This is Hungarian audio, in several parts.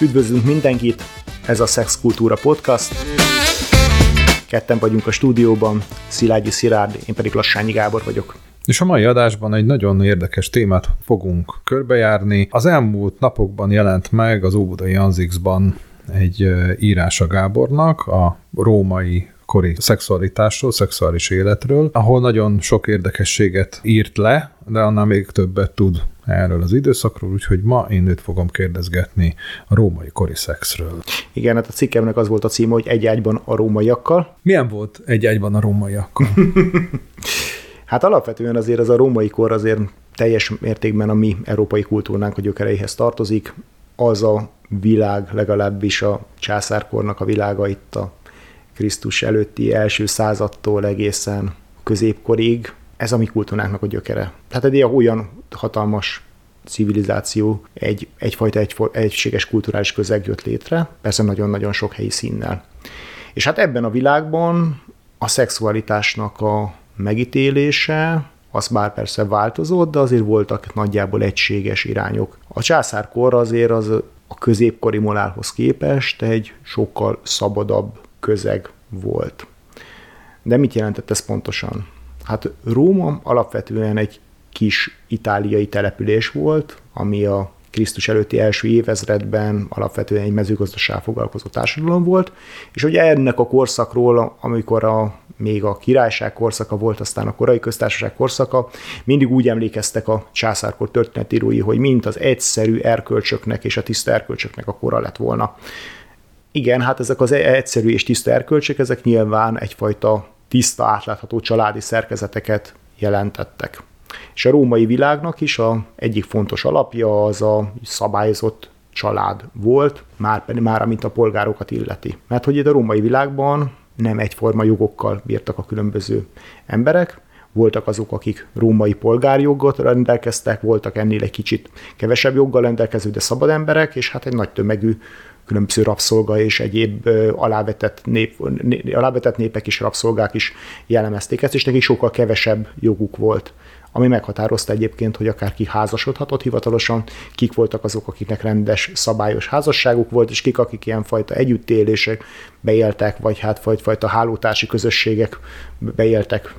Üdvözlünk mindenkit, ez a Szex Kultúra Podcast. Ketten vagyunk a stúdióban, Szilágyi Szilárd, én pedig Lassányi Gábor vagyok. És a mai adásban egy nagyon érdekes témát fogunk körbejárni. Az elmúlt napokban jelent meg az Óbudai Anzixban egy írása Gábornak a római kori szexualitásról, szexuális életről, ahol nagyon sok érdekességet írt le, de annál még többet tud erről az időszakról, úgyhogy ma én őt fogom kérdezgetni a római kori szexről. Igen, hát a cikkemnek az volt a címe, hogy egy ágyban a rómaiakkal. Milyen volt egy ágyban a rómaiakkal? Hát alapvetően azért ez a római kor azért teljes mértékben a mi európai kultúrnánk a gyökereihez tartozik. Az a világ, legalábbis a császárkornak a világa itt a Krisztus előtti első századtól egészen középkorig, ez a mi kultúránknak a gyökere. Tehát egy olyan hatalmas civilizáció, egyfajta egységes kulturális közeg jött létre, persze nagyon-nagyon sok helyi színnel. És hát ebben a világban a szexualitásnak a megítélése, az már persze változott, de azért voltak nagyjából egységes irányok. A császárkor azért az a középkori morálhoz képest egy sokkal szabadabb közeg volt. De mit jelentett ez pontosan? Hát Róma alapvetően egy kis itáliai település volt, ami a Krisztus előtti első évezredben alapvetően egy mezőgazdaság foglalkozó társadalom volt, és ugye ennek a korszakról, amikor még a királyság korszaka volt, aztán a korai köztársaság korszaka, mindig úgy emlékeztek a császárkor történetírói, hogy mint az egyszerű erkölcsöknek és a tiszta erkölcsöknek a kora lett volna. Igen, hát ezek az egyszerű és tiszta erkölcsök, ezek nyilván egyfajta tiszta, átlátható családi szerkezeteket jelentettek. És a római világnak is egyik fontos alapja az a szabályozott család volt, már amint a polgárokat illeti. Mert hogy itt a római világban nem egyforma jogokkal bírtak a különböző emberek, voltak azok, akik római polgárjoggal rendelkeztek, voltak ennél egy kicsit kevesebb joggal rendelkező, de szabad emberek, és hát egy nagy tömegű különböző rabszolga és egyéb alávetett népek és rabszolgák is jellemezték ezt, és nekik sokkal kevesebb joguk volt, ami meghatározta egyébként, hogy akár ki házasodhatott hivatalosan, kik voltak azok, akiknek rendes, szabályos házasságuk volt, és kik, akik ilyenfajta együttélésekbe éltek, vagy hát fajta hálótársi közösségekbe éltek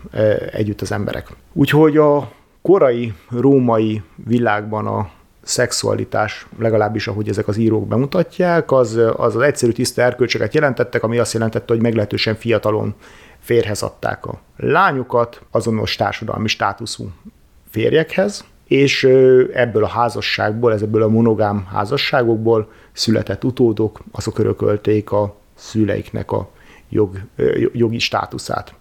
együtt az emberek. Úgyhogy a korai római világban a szexualitás, legalábbis ahogy ezek az írók bemutatják, az egyszerű tiszta erkölcsöket jelentettek, ami azt jelentette, hogy meglehetősen fiatalon férhez adták a lányokat, azonos társadalmi státuszú férjekhez, és ebből a házasságból, ebből a monogám házasságokból született utódok, azok örökölték a szüleiknek a jogi státuszát.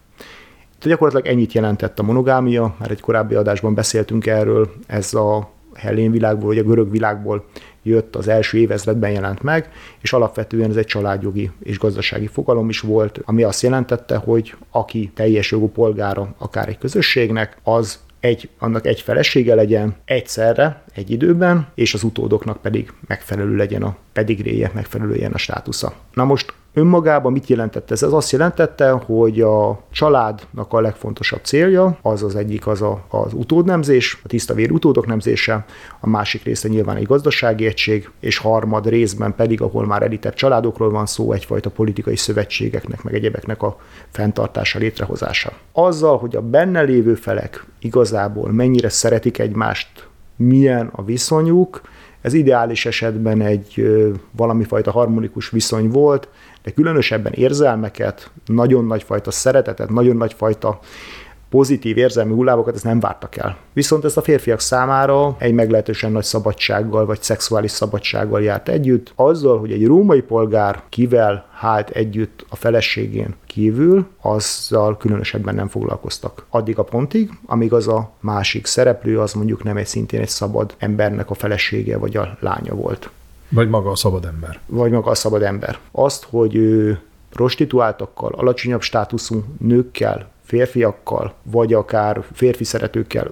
Gyakorlatilag ennyit jelentett a monogámia, már egy korábbi adásban beszéltünk erről, ez a hellén világból, vagy a görög világból jött, az első évezredben jelent meg, és alapvetően ez egy családjogi és gazdasági fogalom is volt, ami azt jelentette, hogy aki teljes jogú polgára akár egy közösségnek, az annak egy felesége legyen egyszerre, egy időben, és az utódoknak pedig megfelelő legyen a pedigréje, megfelelő legyen a státusza. Na most önmagában mit jelentett ez? Ez azt jelentette, hogy a családnak a legfontosabb célja, az egyik az utódnemzés, a tiszta vér utódok nemzése, a másik része nyilván egy gazdasági egység, és harmad részben pedig, ahol már elitebb családokról van szó, egyfajta politikai szövetségeknek, meg egyebeknek a fenntartása, létrehozása. Azzal, hogy a benne lévő felek igazából mennyire szeretik egymást, milyen a viszonyuk, ez ideális esetben egy valamifajta harmonikus viszony volt, de különösebben érzelmeket, nagyon nagyfajta szeretetet, nagyon nagyfajta pozitív érzelmi hullámokat, ezt nem vártak el. Viszont ezt a férfiak számára egy meglehetősen nagy szabadsággal, vagy szexuális szabadsággal járt együtt. Azzal, hogy egy római polgár kivel hált együtt a feleségén kívül, azzal különösebben nem foglalkoztak. Addig a pontig, amíg az a másik szereplő, az mondjuk nem egy szintén egy szabad embernek a felesége, vagy a lánya volt. Vagy maga a szabad ember. Azt, hogy ő prostituáltakkal, alacsonyabb státuszú nőkkel, férfiakkal, vagy akár férfi szeretőkkel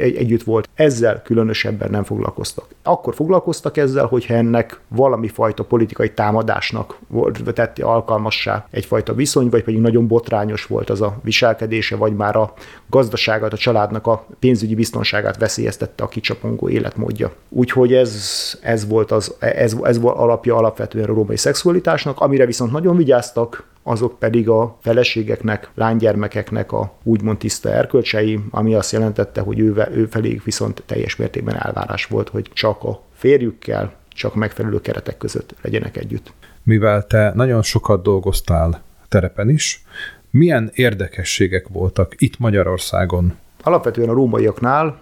együtt volt, ezzel különösebben nem foglalkoztak. Akkor foglalkoztak ezzel, hogyha ennek valami fajta politikai támadásnak volt, tette alkalmassá egyfajta viszony, vagy pedig nagyon botrányos volt az a viselkedése, vagy már a gazdaságát, a családnak a pénzügyi biztonságát veszélyeztette a kicsapongó életmódja. Úgyhogy ez volt ez volt alapja alapvetően a római szexualitásnak, amire viszont nagyon vigyáztak, azok pedig a feleségeknek, lánygyermekeknek a úgymond tiszta erkölcsei, ami azt jelentette, hogy ő feléig viszont teljes mértékben elvárás volt, hogy csak a férjükkel, csak megfelelő keretek között legyenek együtt. Mivel te nagyon sokat dolgoztál terepen is, milyen érdekességek voltak itt Magyarországon? Alapvetően a rómaiaknál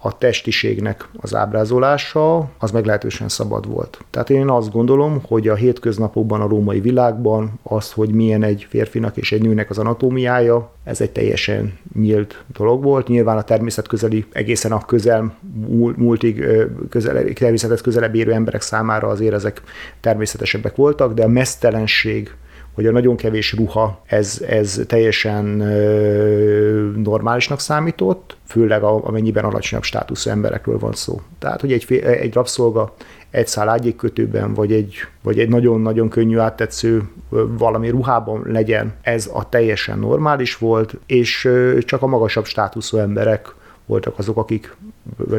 a testiségnek az ábrázolása az meglehetősen szabad volt. Tehát én azt gondolom, hogy a hétköznapokban a római világban az, hogy milyen egy férfinak és egy nőnek az anatómiája, ez egy teljesen nyílt dolog volt. Nyilván a természetközeli, egészen a természethez közelebb érő emberek számára azért ezek természetesebbek voltak, de a mesztelenség, hogy a nagyon kevés ruha, ez teljesen normálisnak számított, főleg amennyiben alacsonyabb státuszú emberekről van szó. Tehát, hogy egy rabszolga egy szál ágyékkötőben, vagy egy nagyon-nagyon könnyű áttetsző valami ruhában legyen, ez a teljesen normális volt, és csak a magasabb státuszú emberek voltak azok, akik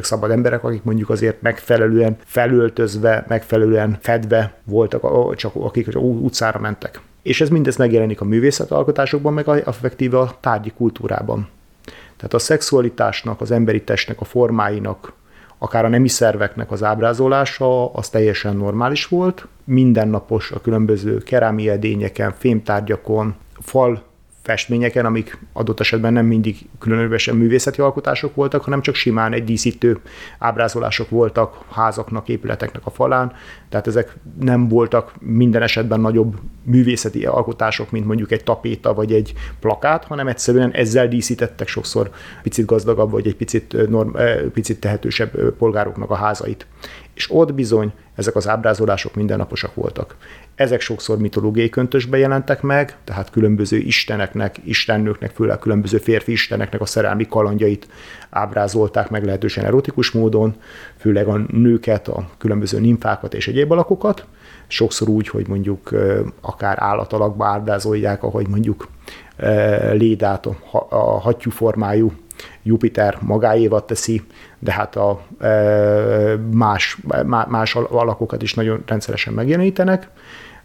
szabad emberek, akik mondjuk azért megfelelően felöltözve, megfelelően fedve voltak, csak akik utcára mentek. És ez mindez megjelenik a művészetalkotásokban, meg effektíve a tárgyi kultúrában. Tehát a szexualitásnak, az emberi testnek, a formáinak, akár a nemi szerveknek az ábrázolása, az teljesen normális volt. Mindennapos a különböző kerámia edényeken, fémtárgyakon, fal festményeken, amik adott esetben nem mindig különösen művészeti alkotások voltak, hanem csak simán egy díszítő ábrázolások voltak házaknak, épületeknek a falán, tehát ezek nem voltak minden esetben nagyobb művészeti alkotások, mint mondjuk egy tapéta vagy egy plakát, hanem egyszerűen ezzel díszítettek sokszor picit gazdagabb, vagy egy picit tehetősebb polgároknak a házait. És ott bizony ezek az ábrázolások mindennaposak voltak. Ezek sokszor mitológiai köntösben jelentek meg, tehát különböző isteneknek, istennőknek, főleg különböző férfi isteneknek a szerelmi kalandjait ábrázolták meg lehetősen erotikus módon, főleg a nőket, a különböző nimfákat és egyéb alakokat, sokszor úgy, hogy mondjuk akár állatalakba ábrázolják, ahogy mondjuk Lédát, a hattyúformájú Jupiter magáévat teszi, de hát a más alakokat is nagyon rendszeresen megjelenítenek,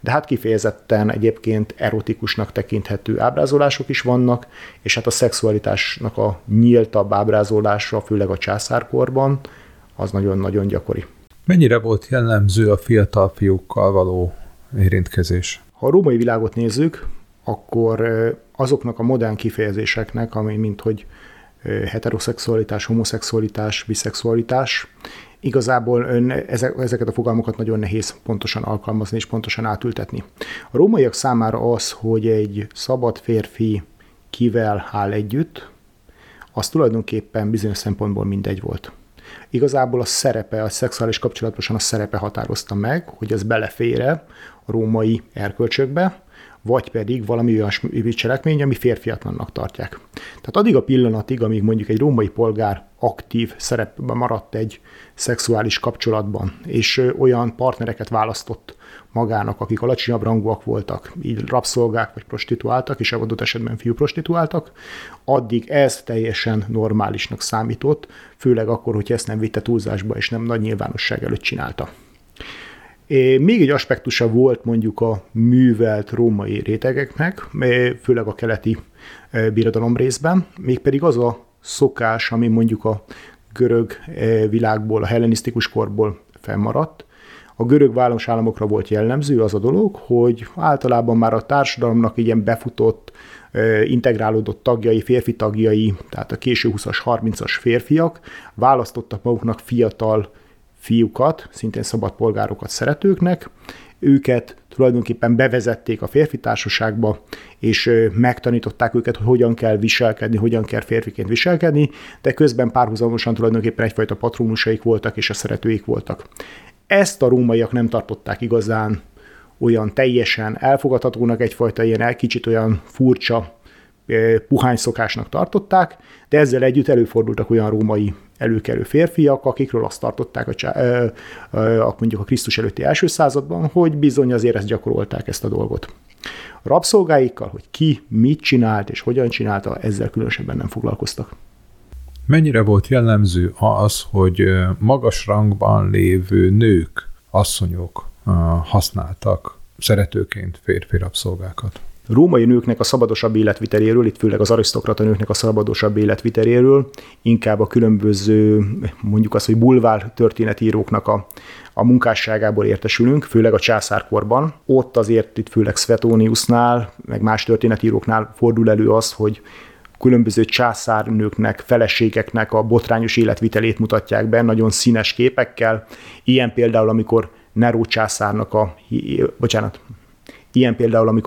de hát kifejezetten egyébként erotikusnak tekinthető ábrázolások is vannak, és hát a szexualitásnak a nyíltabb ábrázolása, főleg a császárkorban, az nagyon-nagyon gyakori. Mennyire volt jellemző a fiatal fiúkkal való érintkezés? Ha a római világot nézzük, akkor azoknak a modern kifejezéseknek, ami minthogy heteroszexualitás, homoszexualitás, biszexualitás. Igazából ezeket a fogalmakat nagyon nehéz pontosan alkalmazni és pontosan átültetni. A rómaiak számára az, hogy egy szabad férfi kivel áll együtt, az tulajdonképpen bizonyos szempontból mindegy volt. Igazából a szerepe, a szexuális kapcsolatosan a szerepe határozta meg, hogy ez belefér-e a római erkölcsökbe, vagy pedig valami olyan cselekmény, ami férfiatlannak tartják. Tehát addig a pillanatig, amíg mondjuk egy római polgár aktív szerepben maradt egy szexuális kapcsolatban, és olyan partnereket választott magának, akik alacsonyabb rangúak voltak, így rabszolgák vagy prostituáltak, és adott esetben fiú prostituáltak, addig ez teljesen normálisnak számított, főleg akkor, hogyha ezt nem vitte túlzásba, és nem nagy nyilvánosság előtt csinálta. Még egy aspektusa volt mondjuk a művelt római rétegeknek, főleg a keleti birodalom részben, mégpedig az a szokás, ami mondjuk a görög világból, a hellenisztikus korból fennmaradt. A görög városállamokra volt jellemző az a dolog, hogy általában már a társadalomnak ilyen befutott, integrálódott tagjai, férfi tagjai, tehát a késő 20-as, 30-as férfiak választottak maguknak fiatal fiúkat, szintén szabad polgárokat szeretőknek, őket tulajdonképpen bevezették a férfi társaságba, és megtanították őket, hogy hogyan kell viselkedni, hogyan kell férfiként viselkedni, de közben párhuzamosan tulajdonképpen egyfajta patronusaik voltak, és a szeretőik voltak. Ezt a rómaiak nem tartották igazán olyan teljesen elfogadhatónak, egyfajta ilyen kicsit olyan furcsa puhány szokásnak tartották, de ezzel együtt előfordultak olyan római előkelő férfiak, akikről azt tartották mondjuk a Krisztus előtti első században, hogy bizony azért ezt gyakorolták, ezt a dolgot. A rabszolgáikkal, hogy ki mit csinált és hogyan csinálta, ezzel különösebben nem foglalkoztak. Mennyire volt jellemző az, hogy magas rangban lévő nők, asszonyok használtak szeretőként férfi rabszolgákat? Római nőknek a szabadosabb életviteléről, itt főleg az arisztokrata nőknek a szabadosabb életviteléről, inkább a különböző, mondjuk azt, hogy bulvár történetíróknak a munkásságából értesülünk, főleg a császárkorban. Ott azért itt főleg Szvetóniusznál, meg más történetíróknál fordul elő az, hogy különböző császárnőknek, feleségeknek a botrányos életvitelét mutatják be nagyon színes képekkel. Ilyen például, amikor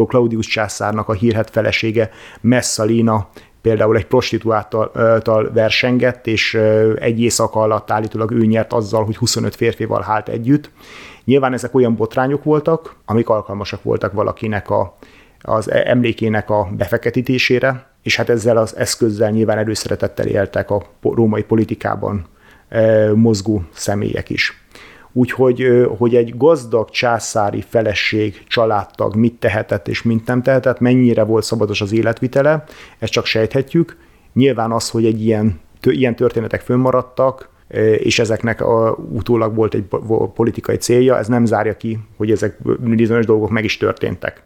Claudius császárnak a hírhedt felesége Messalina például egy prostituáltal versengett, és egy éjszaka alatt állítólag ő nyert azzal, hogy 25 férfival hált együtt. Nyilván ezek olyan botrányok voltak, amik alkalmasak voltak valakinek az emlékének a befeketítésére, és hát ezzel az eszközzel nyilván előszeretettel éltek a római politikában mozgó személyek is. Úgyhogy hogy egy gazdag császári feleség, családtag mit tehetett és mit nem tehetett, mennyire volt szabados az életvitele, ezt csak sejthetjük. Nyilván az, hogy ilyen történetek fönnmaradtak, és ezeknek utólag volt egy politikai célja, ez nem zárja ki, hogy ezek bizonyos dolgok meg is történtek.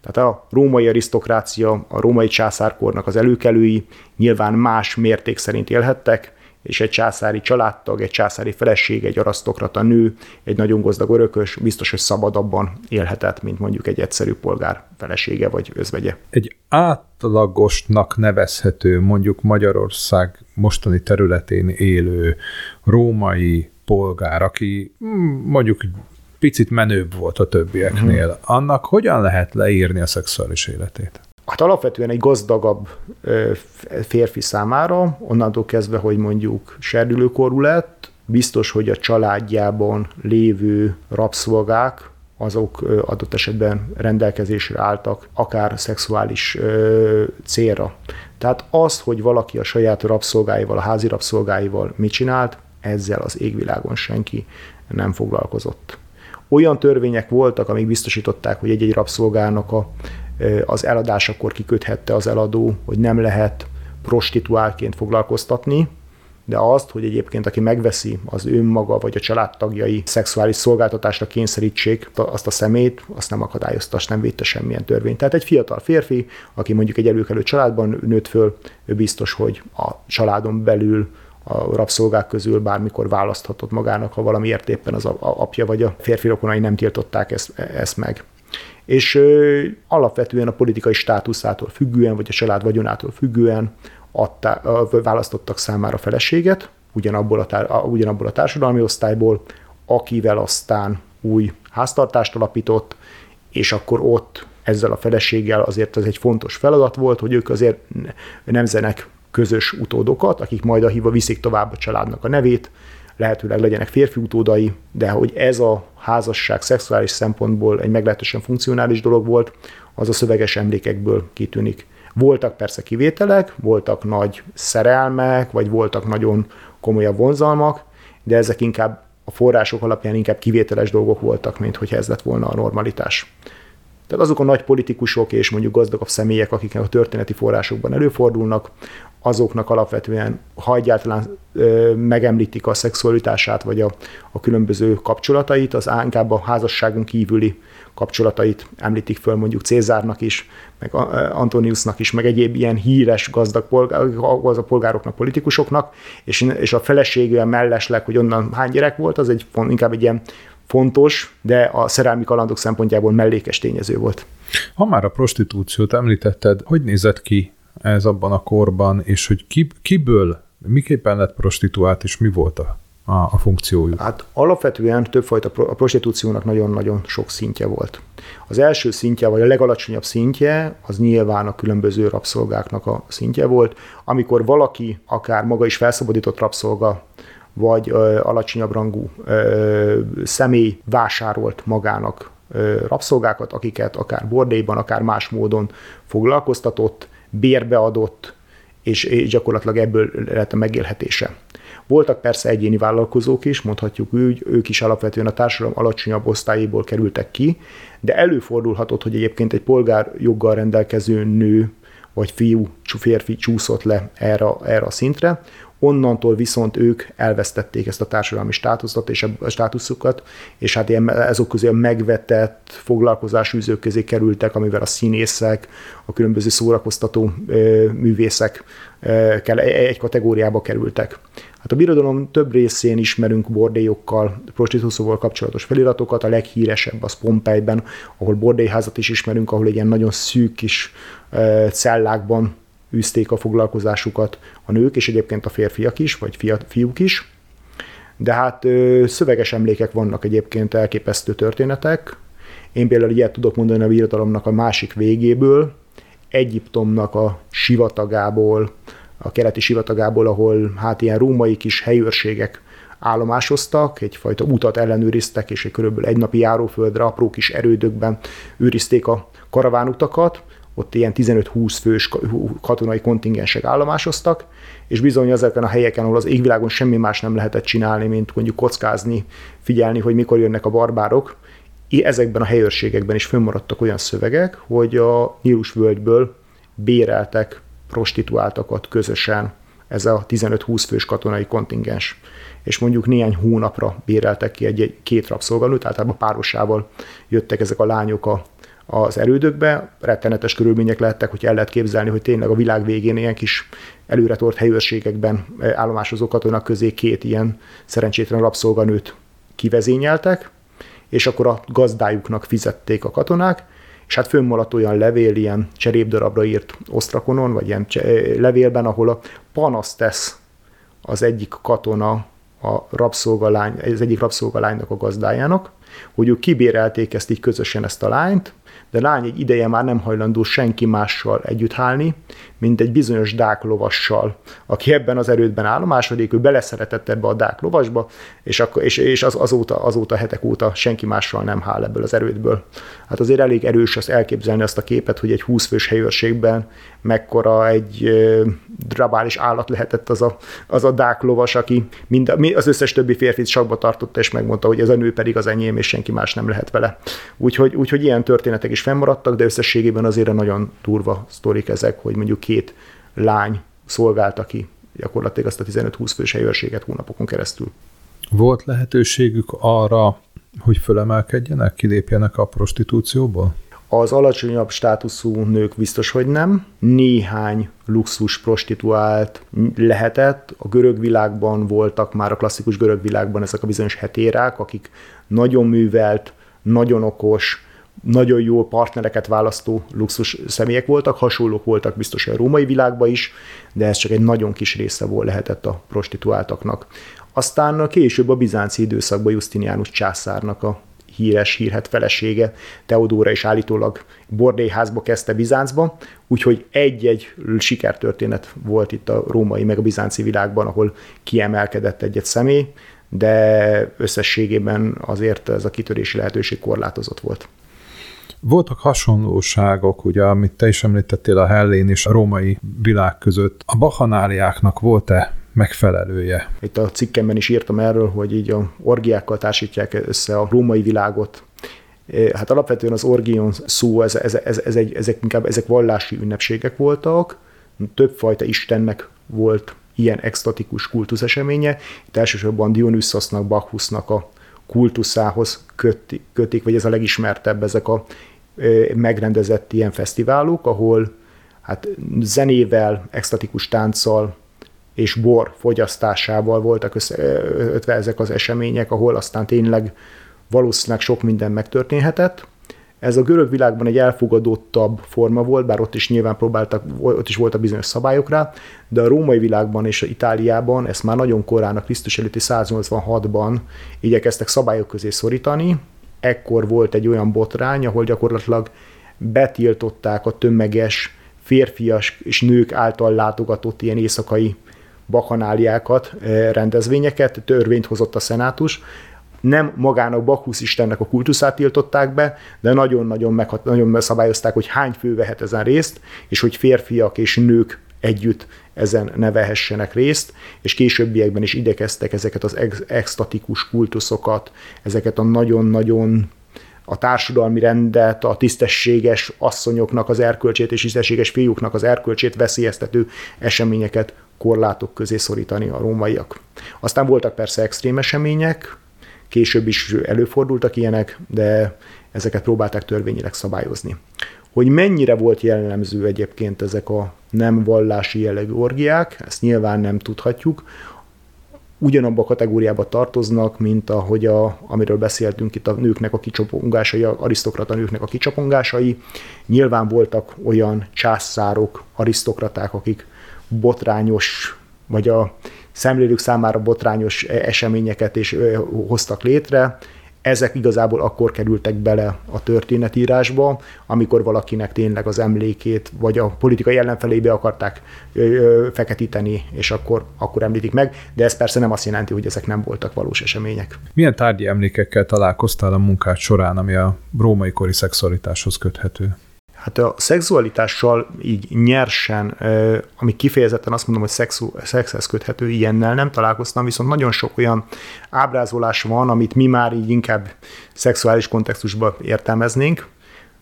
Tehát a római arisztokrácia, a római császárkornak az előkelői nyilván más mérték szerint élhettek, és egy császári családtag, egy császári feleség, egy arisztokrata nő, egy nagyon gazdag örökös biztos, hogy szabadabban élhetett, mint mondjuk egy egyszerű polgár felesége vagy özvegye. Egy átlagosnak nevezhető, mondjuk Magyarország mostani területén élő római polgár, aki mondjuk picit menőbb volt a többieknél, annak hogyan lehet leírni a szexuális életét? Hát alapvetően egy gazdagabb férfi számára, onnantól kezdve, hogy mondjuk serdülőkorú lett, biztos, hogy a családjában lévő rabszolgák, azok adott esetben rendelkezésre álltak, akár szexuális célra. Tehát az, hogy valaki a saját rabszolgáival, a házi rabszolgáival mit csinált, ezzel az égvilágon senki nem foglalkozott. Olyan törvények voltak, amik biztosították, hogy egy-egy rabszolgának az eladásakor kiköthette az eladó, hogy nem lehet prostituálként foglalkoztatni, de azt, hogy egyébként aki megveszi, az önmaga vagy a családtagjai szexuális szolgáltatásra kényszerítsék azt a szemét, azt nem akadályozta, azt nem védte semmilyen törvény. Tehát egy fiatal férfi, aki mondjuk egy előkelő családban nőtt föl, ő biztos, hogy a családon belül a rabszolgák közül bármikor választhatott magának, ha valamiért éppen az apja vagy a férfi rokonai nem tiltották ezt meg. És alapvetően a politikai státuszától függően, vagy a család vagyonától függően választottak számára feleséget, ugyanabból a társadalmi osztályból, akivel aztán új háztartást alapított, és akkor ott ezzel a feleséggel azért ez egy fontos feladat volt, hogy ők azért nemzenek közös utódokat, akik majd viszik tovább a családnak a nevét, lehetőleg legyenek férfi utódai, de hogy ez a házasság szexuális szempontból egy meglehetősen funkcionális dolog volt, az a szöveges emlékekből kitűnik. Voltak persze kivételek, voltak nagy szerelmek, vagy voltak nagyon komolyabb vonzalmak, de ezek inkább a források alapján inkább kivételes dolgok voltak, mint hogyha ez lett volna a normalitás. Tehát azok a nagy politikusok és mondjuk gazdagabb személyek, akiknek a történeti forrásokban előfordulnak, azoknak alapvetően, ha egyáltalán megemlítik a szexualitását, vagy a különböző kapcsolatait, az inkább a házasságon kívüli kapcsolatait említik föl mondjuk Cézárnak is, meg Antoniusnak is, meg egyéb ilyen híres gazdag polgároknak, politikusoknak, és a feleségével mellesleg, hogy onnan hány gyerek volt, az inkább egy ilyen fontos, de a szerelmi kalandok szempontjából mellékes tényező volt. Ha már a prostitúciót említetted, hogy nézett ki ez abban a korban, és hogy kiből, miképpen lett prostituált, és mi volt a funkciójuk? Hát alapvetően többfajta a prostitúciónak nagyon-nagyon sok szintje volt. Az első szintje, vagy a legalacsonyabb szintje, az nyilván a különböző rabszolgáknak a szintje volt. Amikor valaki akár maga is felszabadított rabszolga, vagy alacsonyabb rangú személy vásárolt magának rabszolgákat, akiket akár bordélyban, akár más módon foglalkoztatott, bérbe adott, és gyakorlatilag ebből lett a megélhetése. Voltak persze egyéni vállalkozók is, mondhatjuk úgy, ők is alapvetően a társadalom alacsonyabb osztályából kerültek ki, de előfordulhatott, hogy egyébként egy polgárjoggal rendelkező nő vagy fiú, férfi csúszott le erre a szintre, onnantól viszont ők elvesztették ezt a társadalmi státuszukat, és hát ezok közé a megvetett foglalkozásűzők közé kerültek, amivel a színészek, a különböző szórakoztató művészek egy kategóriába kerültek. Hát a birodalom több részén ismerünk bordélyokkal, prostitúcióval kapcsolatos feliratokat, a leghíresebb az Pompejben, ahol bordélyházat is ismerünk, ahol egy ilyen nagyon szűk kis cellákban üzték a foglalkozásukat a nők, és egyébként a férfiak is, vagy fiúk is. De hát szöveges emlékek vannak egyébként, elképesztő történetek. Én például ilyet tudok mondani a birodalomnak a másik végéből, Egyiptomnak a sivatagából, a keleti sivatagából, ahol hát ilyen római kis helyőrségek állomásoztak, egyfajta utat ellenőriztek, és körülbelül egy napi járóföldre apró kis erődökben őrizték a karavánutakat, ott ilyen 15-20 fős katonai kontingensek állomásoztak, és bizony ezeken a helyeken, ahol az égvilágon semmi más nem lehetett csinálni, mint mondjuk kockázni, figyelni, hogy mikor jönnek a barbárok, ezekben a helyőrségekben is fönnmaradtak olyan szövegek, hogy a Nílusvölgyből béreltek prostituáltakat közösen, ez a 15-20 fős katonai kontingens. És mondjuk néhány hónapra béreltek ki két rabszolganőt, általában párosával jöttek ezek a lányok az erődökbe, rettenetes körülmények lehettek, hogy el lehet képzelni, hogy tényleg a világ végén ilyen kis előretort helyőrségekben állomásozó katonák közé két ilyen szerencsétlen rabszolganőt kivezényeltek, és akkor a gazdájuknak fizették a katonák, és hát fönnmaradt olyan levél, ilyen cserépdarabra írt osztrakonon, vagy ilyen levélben, ahol a panaszt tesz az egyik katona az egyik rabszolgalánynak a gazdájának, hogy ők kibérelték ezt így közösen, ezt a lányt, de a lány egy ideje már nem hajlandó senki mással együtt hálni, mint egy bizonyos dáklovassal, aki ebben az erődben állomásodik, ő beleszeretett ebbe a dáklovasba, és azóta hetek óta senki mással nem hál ebből az erődből. Hát azért elég erős azt elképzelni azt a képet, hogy egy 20 fős helyőrségben mekkora egy drabális állat lehetett az a dáklovas, aki az összes többi férfit sakba tartotta, és megmondta, hogy ez a nő pedig az enyém, és senki más nem lehet vele. Úgyhogy ilyen történetek is fennmaradtak, de összességében azért nagyon durva sztorik ezek, hogy mondjuk két lány szolgálta ki gyakorlatilag azt a 15-20 fős helyőrséget hónapokon keresztül. Volt lehetőségük arra, hogy fölemelkedjenek, kilépjenek a prostitúcióból? Az alacsonyabb státuszú nők biztos, hogy nem. Néhány luxus prostituált lehetett. A görög világban voltak már, a klasszikus görög világban ezek a bizonyos hetérák, akik nagyon művelt, nagyon okos, nagyon jó partnereket választó luxus személyek voltak, hasonlók voltak biztos a római világban is, de ez csak egy nagyon kis része volt lehetett a prostituáltaknak. Aztán később a bizánci időszakban Justiniánus császárnak a hírhet felesége, Teodóra is állítólag bordélyházba kezdte Bizáncba, úgyhogy egy-egy sikertörténet volt itt a római meg a bizánci világban, ahol kiemelkedett egy-egy személy, de összességében azért ez a kitörési lehetőség korlátozott volt. Voltak hasonlóságok, ugye, amit te is említettél a hellén és a római világ között. A bachanáliáknak volt-e megfelelője? Itt a cikkemben is írtam erről, hogy így a orgiákkal társítják össze a római világot. Hát alapvetően az orgion szó, ezek vallási ünnepségek voltak, többfajta istennek volt ilyen extatikus kultuszeseménye, itt elsősorban Dionysusnak, Bacchusnak a kultuszához kötik, vagy ez a legismertebb, ezek a megrendezett ilyen fesztiválok, ahol hát zenével, extatikus tánccal és bor fogyasztásával voltak összeötve ezek az események, ahol aztán tényleg valószínűleg sok minden megtörténhetett. Ez a görög világban egy elfogadottabb forma volt, bár ott is nyilván ott is voltak bizonyos szabályok rá, de a római világban és Itáliában ezt már nagyon korán, a Krisztus előtti 186-ban igyekeztek szabályok közé szorítani. Ekkor volt egy olyan botrány, ahol gyakorlatilag betiltották a tömeges férfias és nők által látogatott ilyen éjszakai bachanáliákat, rendezvényeket, törvényt hozott a szenátus, nem magának Bacchus istennek a kultuszát tiltották be, de nagyon szabályozták, hogy hány fő vehet ezen részt, és hogy férfiak és nők együtt ezen ne vehessenek részt, és későbbiekben is igyekeztek ezeket az extatikus kultuszokat, ezeket a nagyon-nagyon a társadalmi rendet, a tisztességes asszonyoknak az erkölcsét és tisztességes fiúknak az erkölcsét veszélyeztető eseményeket korlátok közé szorítani a rómaiak. Aztán voltak persze extrém események, később is előfordultak ilyenek, de ezeket próbálták törvényileg szabályozni. Hogy mennyire volt jellemző egyébként ezek a nem vallási jellegű orgiák, ezt nyilván nem tudhatjuk. Ugyanabba a kategóriába tartoznak, mint ahogy amiről beszéltünk itt, a nőknek a kicsapongásai, az arisztokrata nőknek a kicsapongásai. Nyilván voltak olyan császárok, arisztokraták, akik botrányos, vagy a szemlélők számára botrányos eseményeket is hoztak létre. Ezek igazából akkor kerültek bele a történetírásba, amikor valakinek tényleg az emlékét, vagy a politikai ellenfelébe akarták feketíteni, és akkor említik meg, de ez persze nem azt jelenti, hogy ezek nem voltak valós események. Milyen tárgyi emlékekkel találkoztál a munkád során, ami a római kori szexualitáshoz köthető? Hát a szexualitással így nyersen, ami kifejezetten azt mondom, hogy szexhez köthető, ilyennel nem találkoztam, viszont nagyon sok olyan ábrázolás van, amit mi már így inkább szexuális kontextusban értelmeznénk,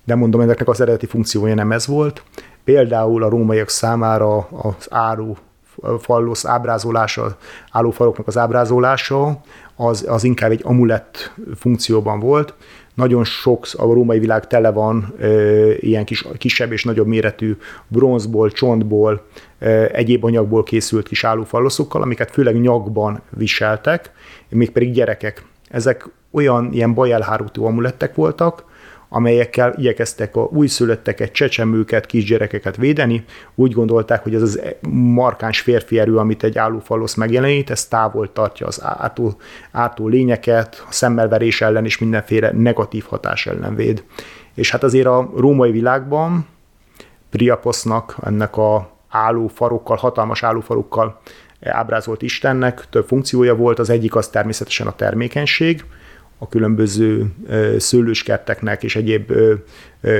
de mondom, ezeknek az eredeti funkciója nem ez volt. Például a rómaiak számára az árufalos ábrázolása, állófaloknak az ábrázolása, az inkább egy amulett funkcióban volt. Nagyon sok, a római világ tele van ilyen kisebb és nagyobb méretű bronzból, csontból, egyéb anyagból készült kis állófalloszokkal, amiket főleg nyakban viseltek, mégpedig gyerekek. Ezek olyan ilyen bajelhárító amulettek voltak, amelyekkel igyekeztek a újszülötteket, csecsemőket, kisgyerekeket védeni. Úgy gondolták, hogy ez az markáns férfi erő, amit egy állófallosz megjelenít, ez távol tartja az ártó lényeket, a szemmelverés ellen és mindenféle negatív hatás ellen véd. És hát azért a római világban Priaposznak, ennek a állófarokkal, hatalmas állófarokkal ábrázolt istennek több funkciója volt, az egyik az természetesen a termékenység, a különböző szőlőskerteknek és egyéb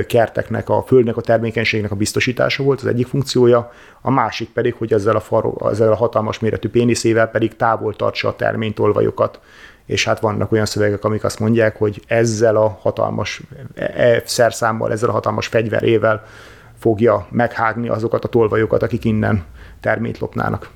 kerteknek, a földnek, a termékenységnek a biztosítása volt az egyik funkciója, a másik pedig, hogy ezzel a hatalmas méretű péniszével pedig távol tartsa a terménytolvajokat. És hát vannak olyan szövegek, amik azt mondják, hogy ezzel a hatalmas szerszámmal, ezzel a hatalmas fegyverével fogja meghágni azokat a tolvajokat, akik innen terményt lopnának.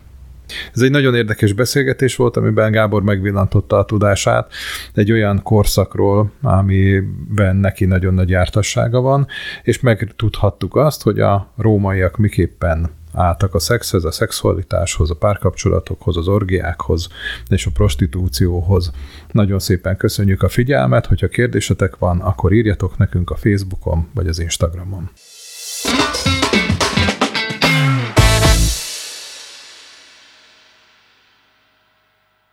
Ez egy nagyon érdekes beszélgetés volt, amiben Gábor megvillantotta a tudását egy olyan korszakról, amiben neki nagyon nagy jártassága van, és megtudhattuk azt, hogy a rómaiak miképpen álltak a szexhez, a szexualitáshoz, a párkapcsolatokhoz, az orgiákhoz és a prostitúcióhoz. Nagyon szépen köszönjük a figyelmet, hogyha kérdésetek van, akkor írjatok nekünk a Facebookon vagy az Instagramon.